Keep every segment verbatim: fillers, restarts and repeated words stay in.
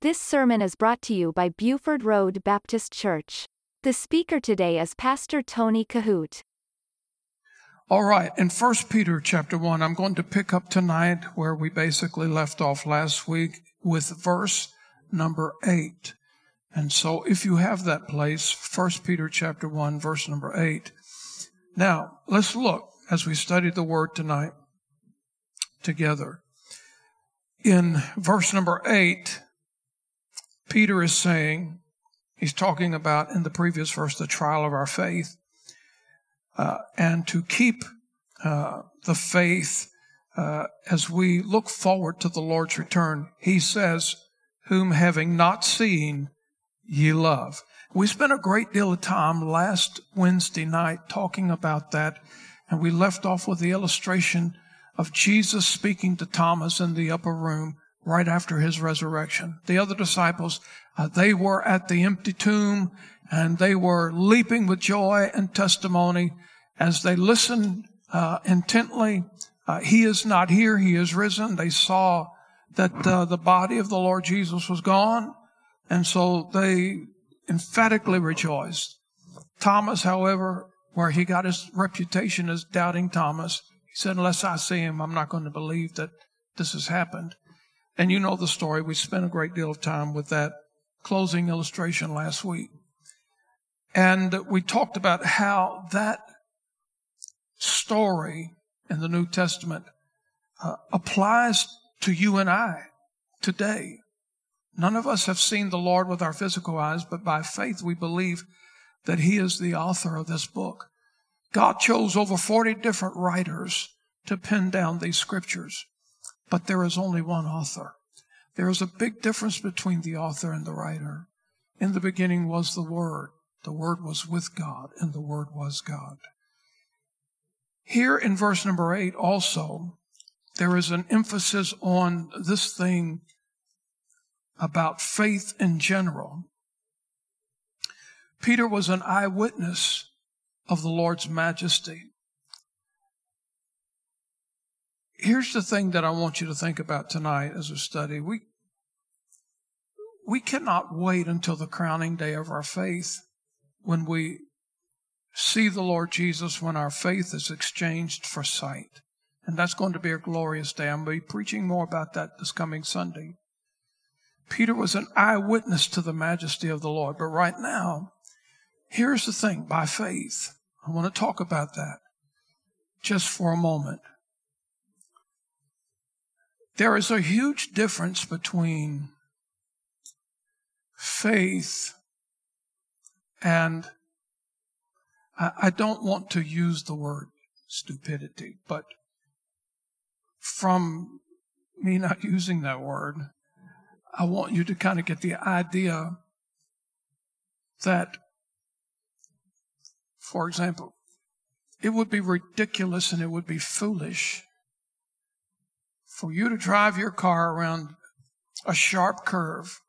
This sermon is brought to you by Buford Road Baptist Church. The speaker today is Pastor Tony Kohout. All right, in First Peter chapter one, I'm going to pick up tonight where we basically left off last week with verse number eight. And so if you have that place, First Peter chapter one, verse number eight. Now, let's look as we study the Word tonight together. In verse number eight, Peter is saying, he's talking about in the previous verse, the trial of our faith, uh, and to keep uh, the faith uh, as we look forward to the Lord's return. He says, whom having not seen, ye love. We spent a great deal of time last Wednesday night talking about that, and we left off with the illustration of Jesus speaking to Thomas in the upper room right after his resurrection. The other disciples, uh, they were at the empty tomb, and they were leaping with joy and testimony as they listened uh, intently. Uh, he is not here, he is risen. They saw that uh, the body of the Lord Jesus was gone, and so they emphatically rejoiced. Thomas, however, where he got his reputation as doubting Thomas, he said, unless I see him, I'm not going to believe that this has happened. And you know the story. We spent a great deal of time with that closing illustration last week. And we talked about how that story in the New Testament uh, applies to you and I today. None of us have seen the Lord with our physical eyes, but by faith we believe that He is the author of this book. God chose over forty different writers to pen down these scriptures. But there is only one author. There is a big difference between the author and the writer. In the beginning was the Word. The Word was with God, and the Word was God. Here in verse number eight also, there is an emphasis on this thing about faith in general. Peter was an eyewitness of the Lord's majesty. Here's the thing that I want you to think about tonight as a study. We, we cannot wait until the crowning day of our faith when we see the Lord Jesus, when our faith is exchanged for sight. And that's going to be a glorious day. I'm going to be preaching more about that this coming Sunday. Peter was an eyewitness to the majesty of the Lord. But right now, here's the thing, by faith. I want to talk about that just for a moment. There is a huge difference between faith and, I don't want to use the word stupidity, but from me not using that word, I want you to kind of get the idea that, for example, it would be ridiculous and it would be foolish for you to drive your car around a sharp curve,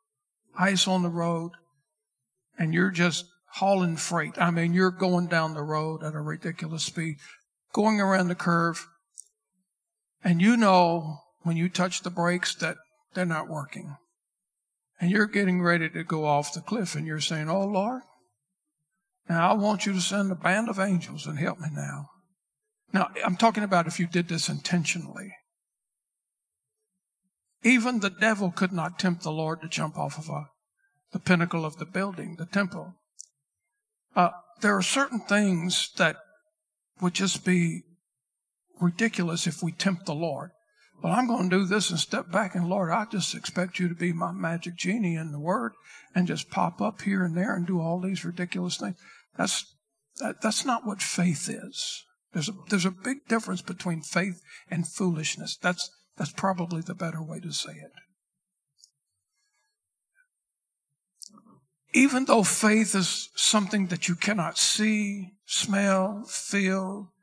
ice on the road, and you're just hauling freight. I mean, you're going down the road at a ridiculous speed, going around the curve, and you know when you touch the brakes that they're not working. And you're getting ready to go off the cliff, and you're saying, oh, Lord, now I want you to send a band of angels and help me now. Now, I'm talking about if you did this intentionally. Even the devil could not tempt the Lord to jump off of a, the pinnacle of the building, the temple. Uh, there are certain things that would just be ridiculous if we tempt the Lord. But I'm going to do this and step back, and Lord, I just expect you to be my magic genie in the Word and just pop up here and there and do all these ridiculous things. That's that, that's not what faith is. There's a, there's a big difference between faith and foolishness. That's That's probably the better way to say it. Even though faith is something that you cannot see, smell, feel,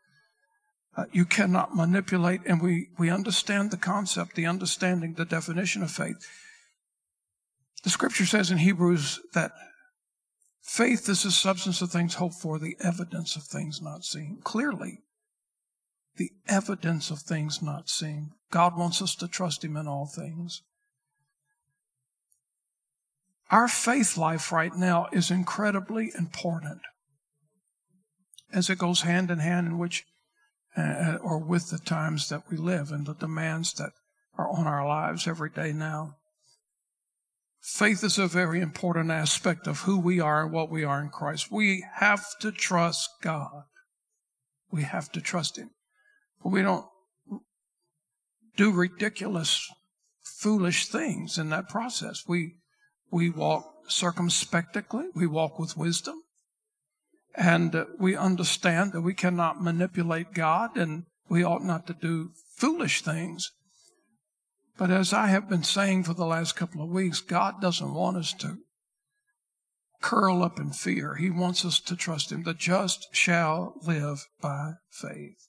uh, you cannot manipulate, and we, we understand the concept, the understanding, the definition of faith. The scripture says in Hebrews that faith is the substance of things hoped for, the evidence of things not seen. Clearly, the evidence of things not seen. God wants us to trust Him in all things. Our faith life right now is incredibly important, as it goes hand in hand in which, uh, or with the times that we live and the demands that are on our lives every day now. Faith is a very important aspect of who we are and what we are in Christ. We have to trust God. We have to trust Him. But we don't do ridiculous, foolish things in that process. We we walk circumspectly. We walk with wisdom. And uh, we understand that we cannot manipulate God, and we ought not to do foolish things. But as I have been saying for the last couple of weeks, God doesn't want us to curl up in fear. He wants us to trust Him. The just shall live by faith.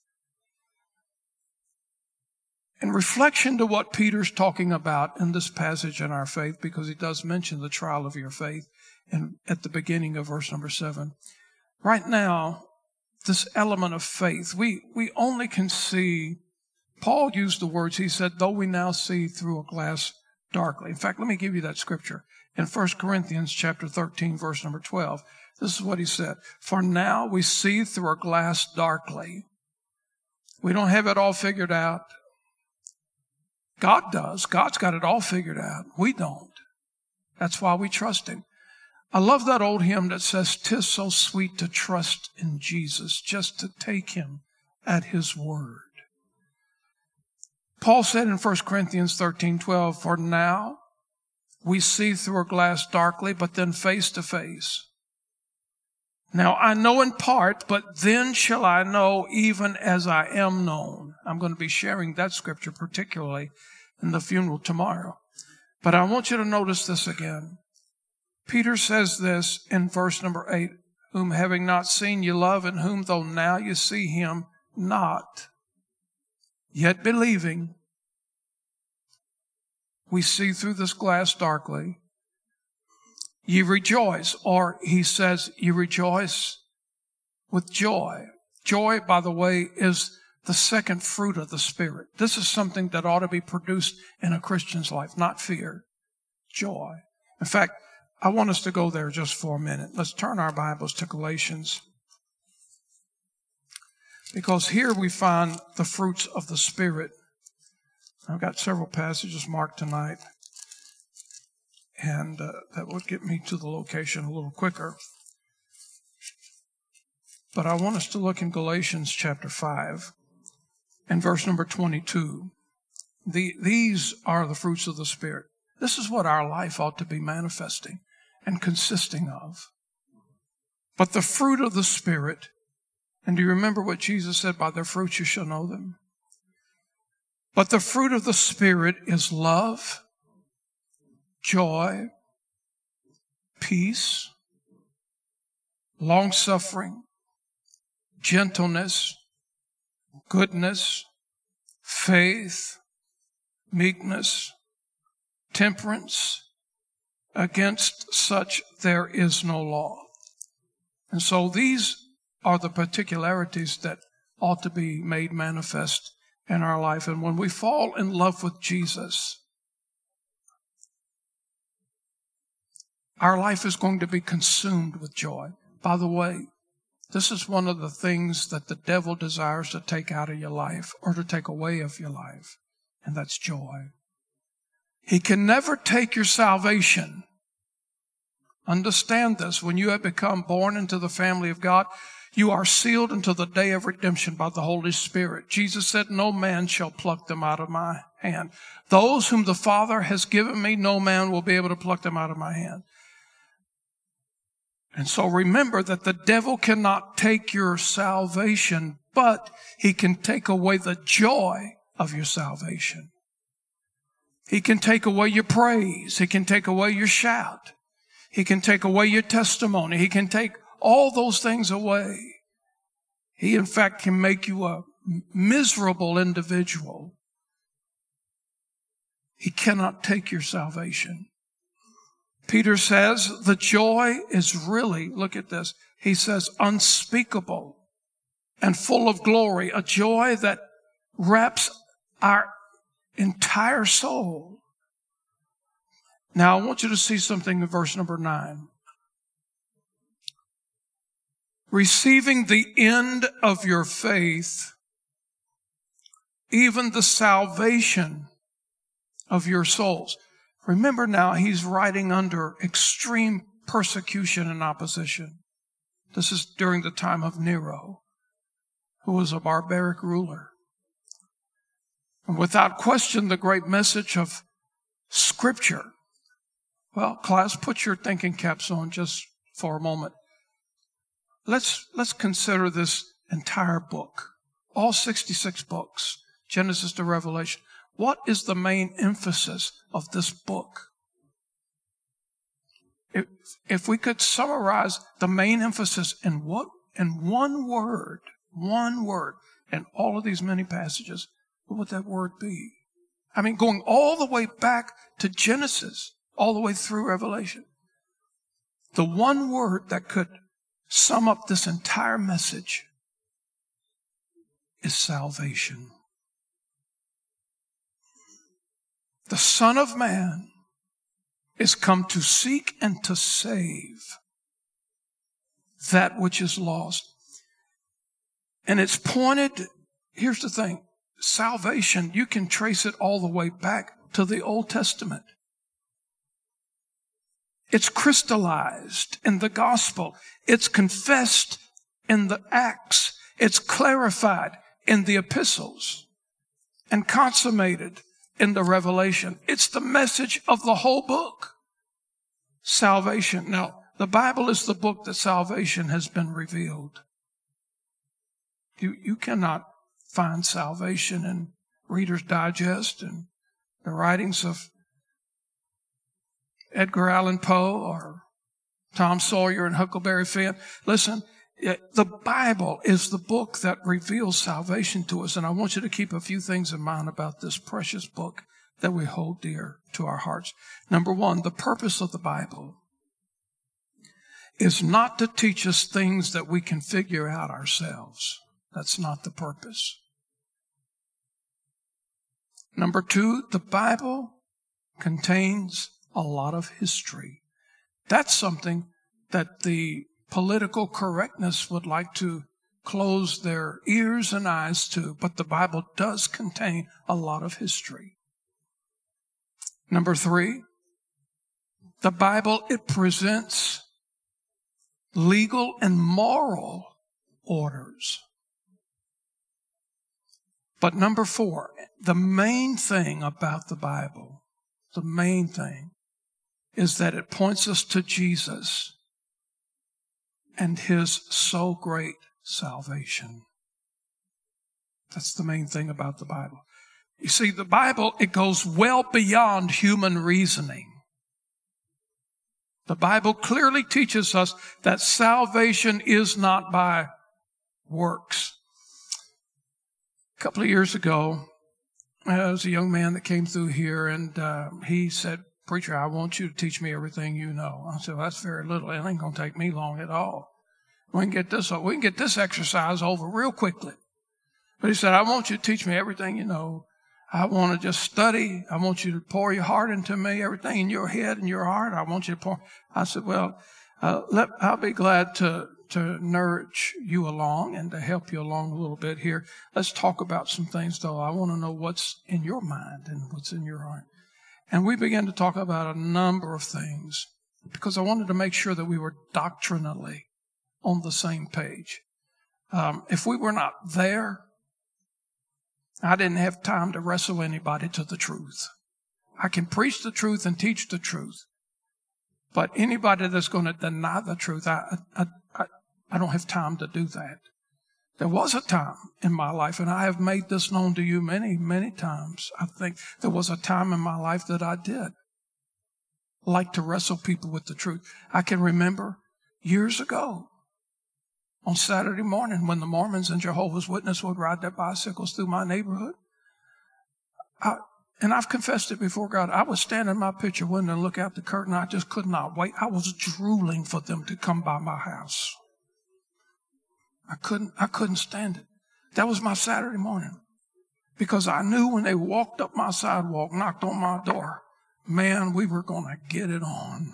In reflection to what Peter's talking about in this passage in our faith, because he does mention the trial of your faith in, at the beginning of verse number seven, right now, this element of faith, we, we only can see. Paul used the words, he said, though we now see through a glass darkly. In fact, let me give you that scripture. In First Corinthians chapter thirteen, verse number twelve, this is what he said. For now we see through a glass darkly. We don't have it all figured out. God does. God's got it all figured out. We don't. That's why we trust Him. I love that old hymn that says, 'Tis so sweet to trust in Jesus, just to take Him at His word. Paul said in First Corinthians thirteen, twelve, for now we see through a glass darkly, but then face to face. Now I know in part, but then shall I know even as I am known. I'm going to be sharing that scripture particularly in the funeral tomorrow. But I want you to notice this again. Peter says this in verse number eight, whom having not seen you love, and whom though now you see Him not, yet believing, we see through this glass darkly. Ye rejoice, or he says, you rejoice with joy. Joy, by the way, is the second fruit of the Spirit. This is something that ought to be produced in a Christian's life, not fear, joy. In fact, I want us to go there just for a minute. Let's turn our Bibles to Galatians, because here we find the fruits of the Spirit. I've got several passages marked tonight, and uh, that would get me to the location a little quicker. But I want us to look in Galatians chapter five and verse number twenty-two. The, these are the fruits of the Spirit. This is what our life ought to be manifesting and consisting of. But the fruit of the Spirit. And do you remember what Jesus said? By their fruits you shall know them. But the fruit of the Spirit is love, joy, peace, long-suffering, gentleness, goodness, faith, meekness, temperance. Against such there is no law. And so these are the particularities that ought to be made manifest in our life. And when we fall in love with Jesus, our life is going to be consumed with joy. By the way, this is one of the things that the devil desires to take out of your life or to take away of your life, and that's joy. He can never take your salvation. Understand this. When you have become born into the family of God, you are sealed until the day of redemption by the Holy Spirit. Jesus said, no man shall pluck them out of my hand. Those whom the Father has given me, no man will be able to pluck them out of my hand. And so remember that the devil cannot take your salvation, but he can take away the joy of your salvation. He can take away your praise. He can take away your shout. He can take away your testimony. He can take all those things away. He, in fact, can make you a miserable individual. He cannot take your salvation. Peter says the joy is really, look at this, he says unspeakable and full of glory, a joy that wraps our entire soul. Now, I want you to see something in verse number nine. Receiving the end of your faith, even the salvation of your souls. Remember now, he's writing under extreme persecution and opposition. This is during the time of Nero, who was a barbaric ruler. And without question, the great message of Scripture. Well, class, put your thinking caps on just for a moment. Let's, let's consider this entire book, all sixty-six books, Genesis to Revelation. What is the main emphasis of this book? If, if we could summarize the main emphasis in what, in one word, one word, in all of these many passages, what would that word be? I mean, going all the way back to Genesis, all the way through Revelation. The one word that could sum up this entire message is salvation. The Son of Man is come to seek and to save that which is lost. And it's pointed, here's the thing, salvation, you can trace it all the way back to the Old Testament. It's crystallized in the gospel. It's confessed in the Acts. It's clarified in the epistles and consummated in the Revelation. It's the message of the whole book. Salvation. Now, the Bible is the book that salvation has been revealed. You, you cannot find salvation in Reader's Digest and the writings of Edgar Allan Poe or Tom Sawyer and Huckleberry Finn. Listen, the Bible is the book that reveals salvation to us, and I want you to keep a few things in mind about this precious book that we hold dear to our hearts. Number one, the purpose of the Bible is not to teach us things that we can figure out ourselves. That's not the purpose. Number two, the Bible contains a lot of history. That's something that the political correctness would like to close their ears and eyes to, but the Bible does contain a lot of history. Number three, the Bible, it presents legal and moral orders. But number four, the main thing about the Bible, the main thing, is that it points us to Jesus and his so great salvation. That's the main thing about the Bible. You see, the Bible, it goes well beyond human reasoning. The Bible clearly teaches us that salvation is not by works. A couple of years ago, there was a young man that came through here, and uh, he said, "Preacher, I want you to teach me everything you know." I said, "Well, that's very little. It ain't going to take me long at all. We can get this, we can get this exercise over real quickly." But he said, "I want you to teach me everything you know. I want to just study. I want you to pour your heart into me, everything in your head and your heart. I want you to pour." I said, "Well, uh, let, I'll be glad to, to nudge you along and to help you along a little bit here. Let's talk about some things, though. I want to know what's in your mind and what's in your heart." And we began to talk about a number of things because I wanted to make sure that we were doctrinally on the same page. Um, if we were not there, I didn't have time to wrestle anybody to the truth. I can preach the truth and teach the truth, but anybody that's going to deny the truth, I, I, I I don't have time to do that. There was a time in my life, and I have made this known to you many, many times. I think there was a time in my life that I did like to wrestle people with the truth. I can remember years ago on Saturday morning when the Mormons and Jehovah's Witnesses would ride their bicycles through my neighborhood. I, and I've confessed it before God. I would stand in my picture window and look out the curtain. I just could not wait. I was drooling for them to come by my house. I couldn't, I couldn't stand it. That was my Saturday morning because I knew when they walked up my sidewalk, knocked on my door, man, we were going to get it on.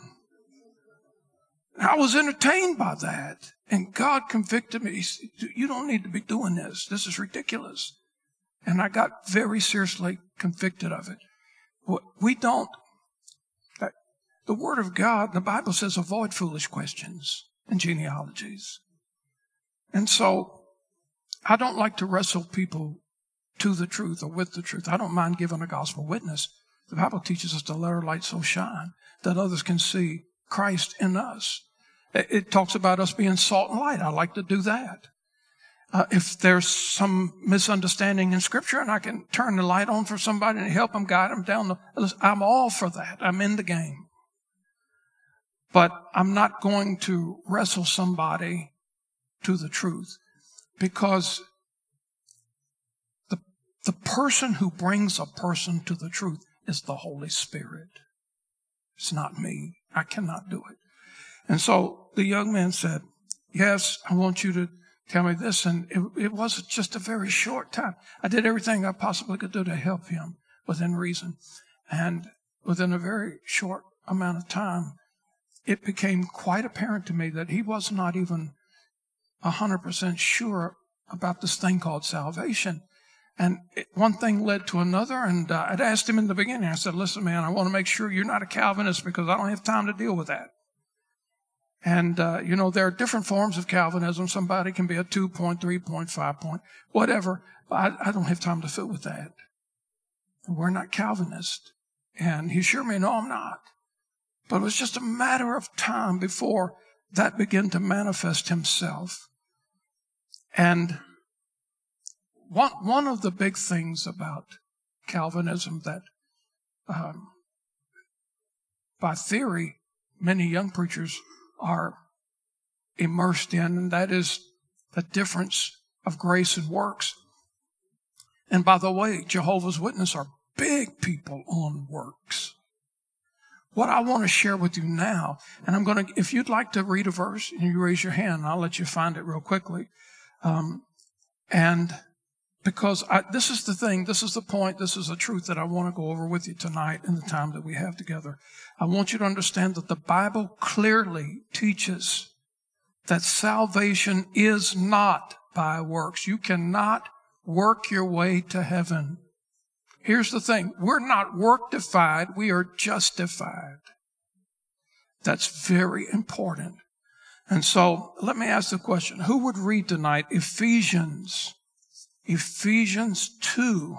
I was entertained by that. And God convicted me. He said, you don't need to be doing this. This is ridiculous. And I got very seriously convicted of it. But we don't. The Word of God, the Bible says, avoid foolish questions and genealogies. And so I don't like to wrestle people to the truth or with the truth. I don't mind giving a gospel witness. The Bible teaches us to let our light so shine that others can see Christ in us. It talks about us being salt and light. I like to do that. Uh, if there's some misunderstanding in Scripture and I can turn the light on for somebody and help them, guide them down the, I'm all for that. I'm in the game. But I'm not going to wrestle somebody to the truth, because the, the person who brings a person to the truth is the Holy Spirit. It's not me. I cannot do it. And so the young man said, yes, I want you to tell me this. And it, it was just a very short time. I did everything I possibly could do to help him within reason. And within a very short amount of time, it became quite apparent to me that he was not even one hundred percent sure about this thing called salvation. And it, one thing led to another, and uh, I'd asked him in the beginning, I said, listen, man, I want to make sure you're not a Calvinist, because I don't have time to deal with that. And, uh, you know, there are different forms of Calvinism. Somebody can be a two-point, three-point, five-point, whatever. But I, I don't have time to fill with that. We're not Calvinist. And he assured me, no, I'm not. But it was just a matter of time before that began to manifest himself. And one one of the big things about Calvinism that, um, by theory, many young preachers are immersed in, and that is the difference of grace and works. And by the way, Jehovah's Witnesses are big people on works. What I want to share with you now, and I'm going to, if you'd like to read a verse, and you raise your hand, and I'll let you find it real quickly. Um, and because I, this is the thing, this is the point, this is the truth that I want to go over with you tonight in the time that we have together. I want you to understand that the Bible clearly teaches that salvation is not by works. You cannot work your way to heaven. Here's the thing. We're not work-defied. We are justified. That's very important. And so let me ask the question. Who would read tonight Ephesians, Ephesians two,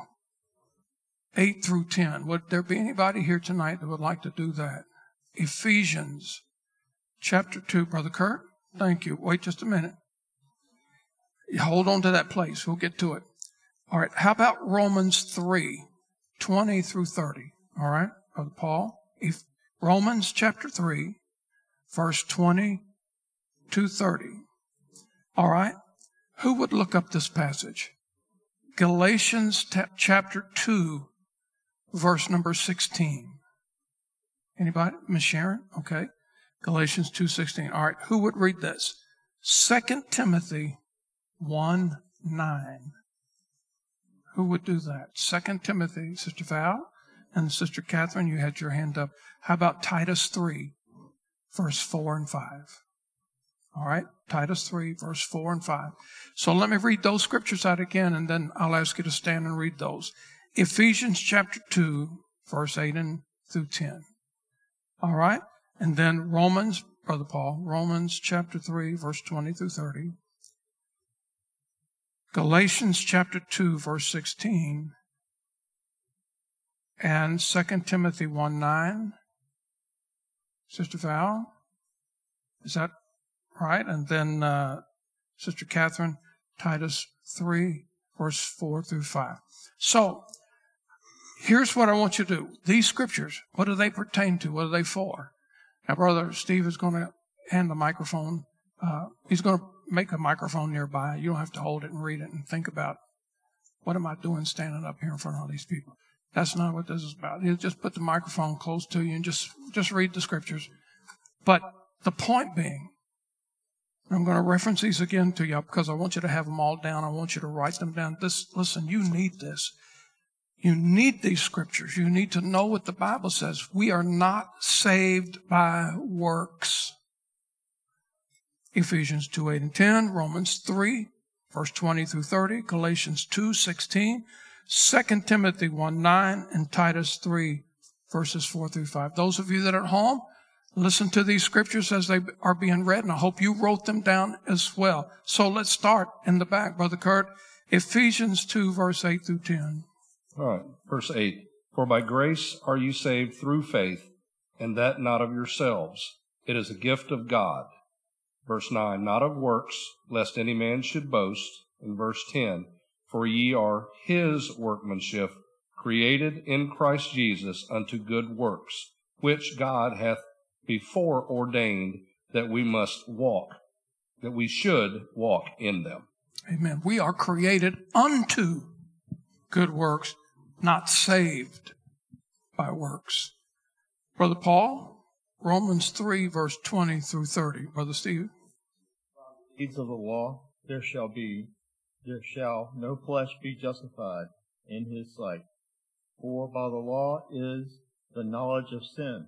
eight through ten? Would there be anybody here tonight that would like to do that? Ephesians chapter two. Brother Kurt, thank you. Wait just a minute. Hold on to that place. We'll get to it. All right. How about Romans three? twenty through thirty. All right, Brother Paul. If Romans chapter three, verse twenty to thirty. All right. Who would look up this passage? Galatians t- chapter two, verse number sixteen. Anybody? Miss Sharon? Okay. Galatians two sixteen. All right. Who would read this? Second Timothy one, nine. Who would do that? Second Timothy, Sister Val and Sister Catherine, you had your hand up. How about Titus three, verse four and five? All right, Titus three, verse four and five. So let me read those scriptures out again, and then I'll ask you to stand and read those. Ephesians chapter two, verse eight and through ten. All right, and then Romans, Brother Paul, Romans chapter three, verse twenty through thirty. Galatians chapter two, verse sixteen, and Second Timothy one, nine. Sister Val, is that right? And then uh, Sister Catherine, Titus three, verse four through five. So here's what I want you to do. These scriptures, what do they pertain to? What are they for? Now, Brother Steve is going to hand the microphone. Uh, he's going to make a microphone nearby. You don't have to hold it and read it and think about, what am I doing standing up here in front of all these people? That's not what this is about. He'll just put the microphone close to you and just, just read the scriptures. But the point being, I'm going to reference these again to you because I want you to have them all down. I want you to write them down. This, listen, you need this. You need these scriptures. You need to know what the Bible says. We are not saved by works. Ephesians two, eight and ten, Romans three, verse twenty through thirty, Galatians two, sixteen, Second Timothy one, nine, and Titus three, verses four through five. Those of you that are at home, listen to these scriptures as they are being read, and I hope you wrote them down as well. So let's start in the back, Brother Kurt. Ephesians two, verse eight through ten. All right, verse eight. For by grace are you saved through faith, and that not of yourselves. It is a gift of God. Verse nine, not of works, lest any man should boast. In verse ten, for ye are his workmanship, created in Christ Jesus unto good works, which God hath before ordained that we must walk, that we should walk in them. Amen. We are created unto good works, not saved by works. Brother Paul, Romans three, verse twenty through thirty. Brother Steve. Deeds of the law, there shall be, there shall no flesh be justified in his sight. For by the law is the knowledge of sin.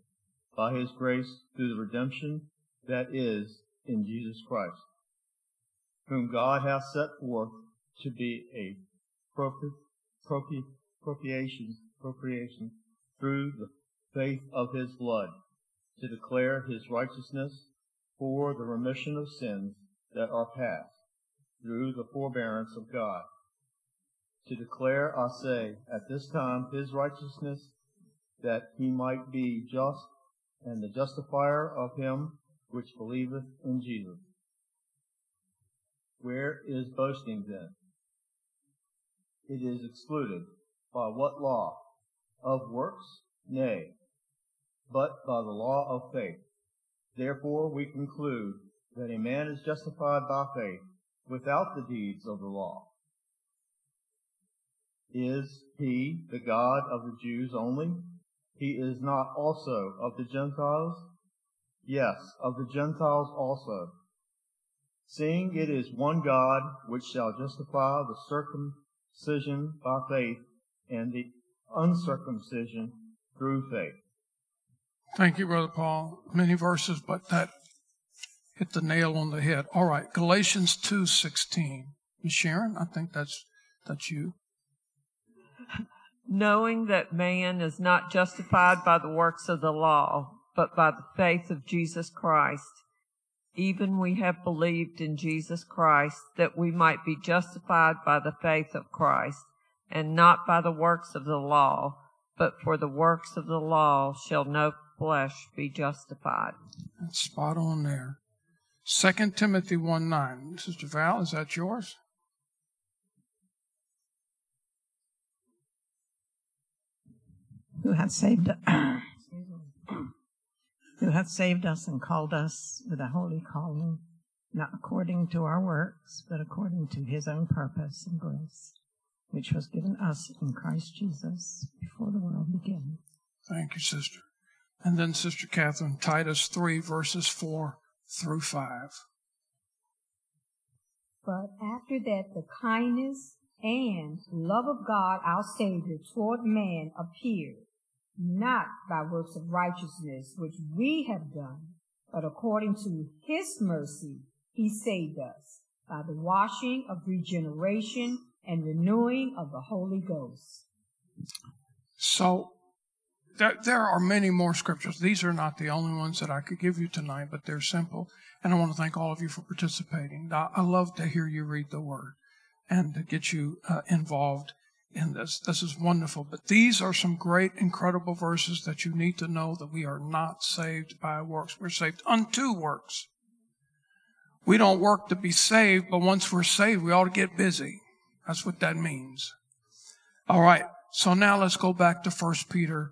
by his grace through the redemption that is in Jesus Christ, whom God hath set forth to be a propi- propi- propitiation, propitiation through the faith of his blood, to declare his righteousness for the remission of sins that are past, through the forbearance of God. To declare, I say, at this time his righteousness, that he might be just and the justifier of him which believeth in Jesus. Where is boasting then? It is excluded. By what law? Of works? Nay, but by the law of faith. Therefore we conclude that a man is justified by faith without the deeds of the law. Is he the God of the Jews only? He is not also of the Gentiles? Yes, of the Gentiles also. Seeing it is one God which shall justify the circumcision by faith and the uncircumcision through faith. Thank you, Brother Paul. Many verses, but that hit the nail on the head. All right, Galatians two sixteen. Miz Sharon, I think that's that's you. Knowing that man is not justified by the works of the law, but by the faith of Jesus Christ, even we have believed in Jesus Christ, that we might be justified by the faith of Christ, and not by the works of the law, but for the works of the law shall no flesh be justified. That's spot on there. Second Timothy one, nine. Sister Val, is that yours? Who hath saved who hath saved us and called us with a holy calling, not according to our works, but according to his own purpose and grace, which was given us in Christ Jesus before the world began. Thank you, Sister. And then, Sister Catherine, Titus three, verses four through five. But after that, the kindness and love of God, our Savior, toward man appeared, not by works of righteousness, which we have done, but according to his mercy, he saved us by the washing of regeneration and renewing of the Holy Ghost. So, there, there are many more scriptures. These are not the only ones that I could give you tonight, but they're simple. And I want to thank all of you for participating. I, I love to hear you read the Word and to get you uh, involved in this. This is wonderful. But these are some great, incredible verses that you need to know, that we are not saved by works. We're saved unto works. We don't work to be saved, but once we're saved, we ought to get busy. That's what that means. All right, So now let's go back to First Peter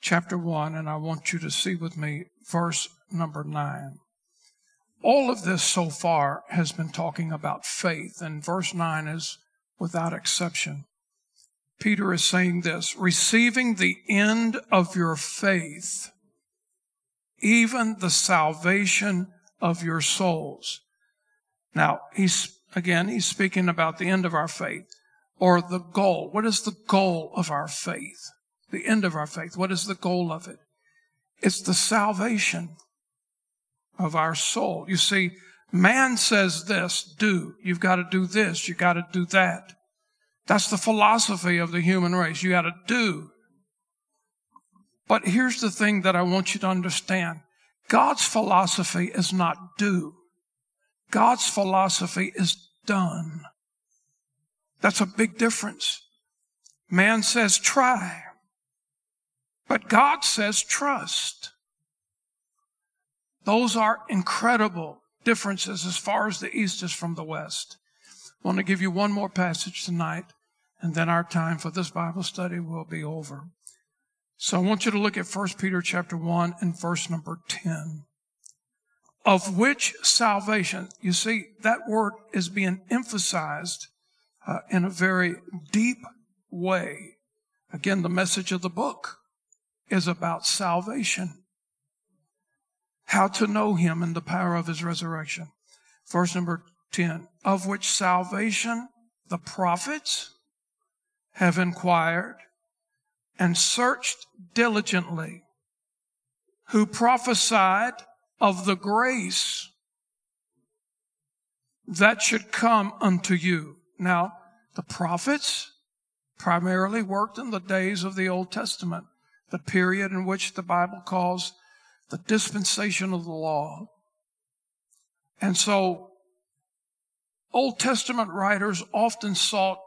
chapter one, and I want you to see with me verse number nine. All of this so far has been talking about faith, and verse nine is without exception. Peter is saying this, receiving the end of your faith, even the salvation of your souls. Now, he's again, he's speaking about the end of our faith, or the goal. What is the goal of our faith? The end of our faith. What is the goal of it? It's the salvation of our soul. You see, man says this, do. You've got to do this. You've got to do that. That's the philosophy of the human race. You got to do. But here's the thing that I want you to understand. God's philosophy is not do. God's philosophy is done. That's a big difference. Man says try, but God says trust. Those are incredible differences as far as the East is from the West. I want to give you one more passage tonight, and then our time for this Bible study will be over. So I want you to look at First Peter chapter one and verse number ten. Of which salvation, you see, that word is being emphasized uh, in a very deep way. Again, the message of the book is about salvation. How to know him and the power of his resurrection. Verse number ten, of which salvation the prophets have inquired and searched diligently, who prophesied of the grace that should come unto you. Now, the prophets primarily worked in the days of the Old Testament, the period in which the Bible calls the dispensation of the law. And so, Old Testament writers often sought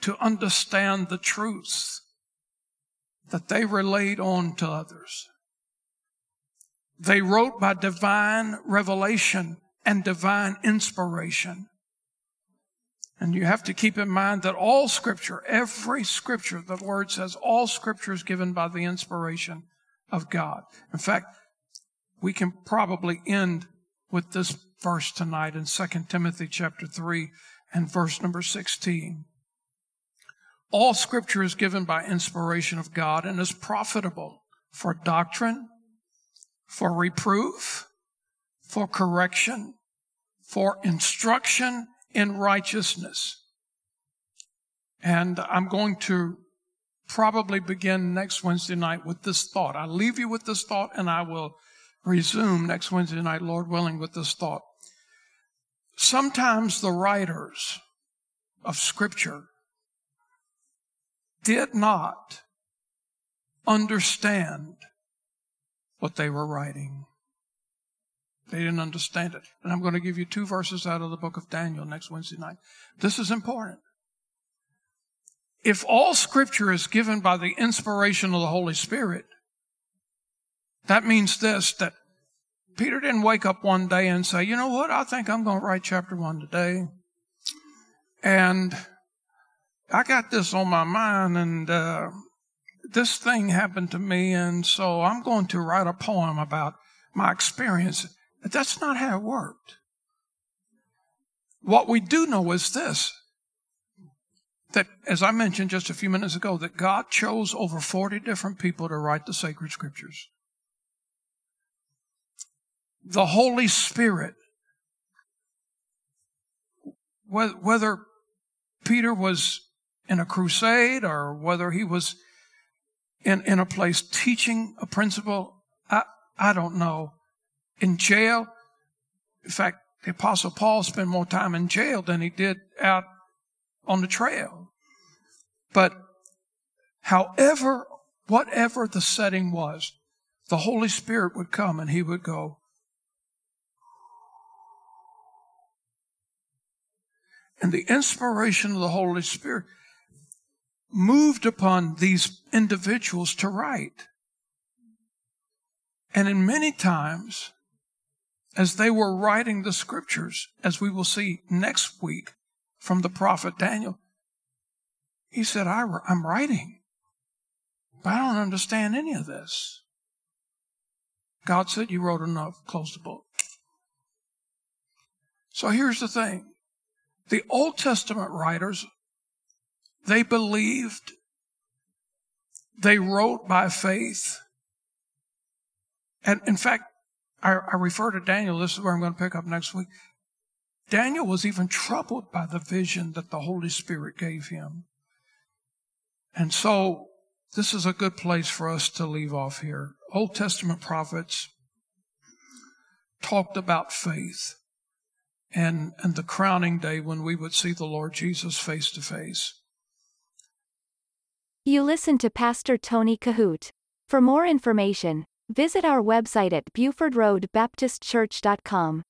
to understand the truths that they relayed on to others. They wrote by divine revelation and divine inspiration. And you have to keep in mind that all scripture, every scripture, the word says, all scripture is given by the inspiration of God. In fact, we can probably end with this verse tonight in Second Timothy chapter three and verse number sixteen. All scripture is given by inspiration of God and is profitable for doctrine, for reproof, for correction, for instruction in righteousness. And I'm going to probably begin next Wednesday night with this thought. I'll leave you with this thought, and I will resume next Wednesday night, Lord willing, with this thought. Sometimes the writers of Scripture did not understand what they were writing. They didn't understand it. And I'm going to give you two verses out of the book of Daniel next Wednesday night. This is important. If all Scripture is given by the inspiration of the Holy Spirit, that means this, that Peter didn't wake up one day and say, you know what, I think I'm going to write chapter one today. And I got this on my mind, and uh, this thing happened to me, and so I'm going to write a poem about my experience. That's not how it worked. What we do know is this, that, as I mentioned just a few minutes ago, that God chose over forty different people to write the sacred scriptures. The Holy Spirit, whether Peter was in a crusade or whether he was in, in a place teaching a principle, I, I don't know, in jail. In fact, the Apostle Paul spent more time in jail than he did out on the trail. But however, whatever the setting was, the Holy Spirit would come and he would go, and the inspiration of the Holy Spirit moved upon these individuals to write. And in many times, as they were writing the scriptures, as we will see next week from the prophet Daniel, he said, I, I'm writing. But I don't understand any of this. God said you wrote enough. Close the book. So here's the thing. The Old Testament writers, they believed. They wrote by faith. And in fact, I, I refer to Daniel. This is where I'm going to pick up next week. Daniel was even troubled by the vision that the Holy Spirit gave him. And so this is a good place for us to leave off here. Old Testament prophets talked about faith and, and the crowning day when we would see the Lord Jesus face to face. You listen to Pastor Tony Kohout. For more information, visit our website at buford road baptist church dot com.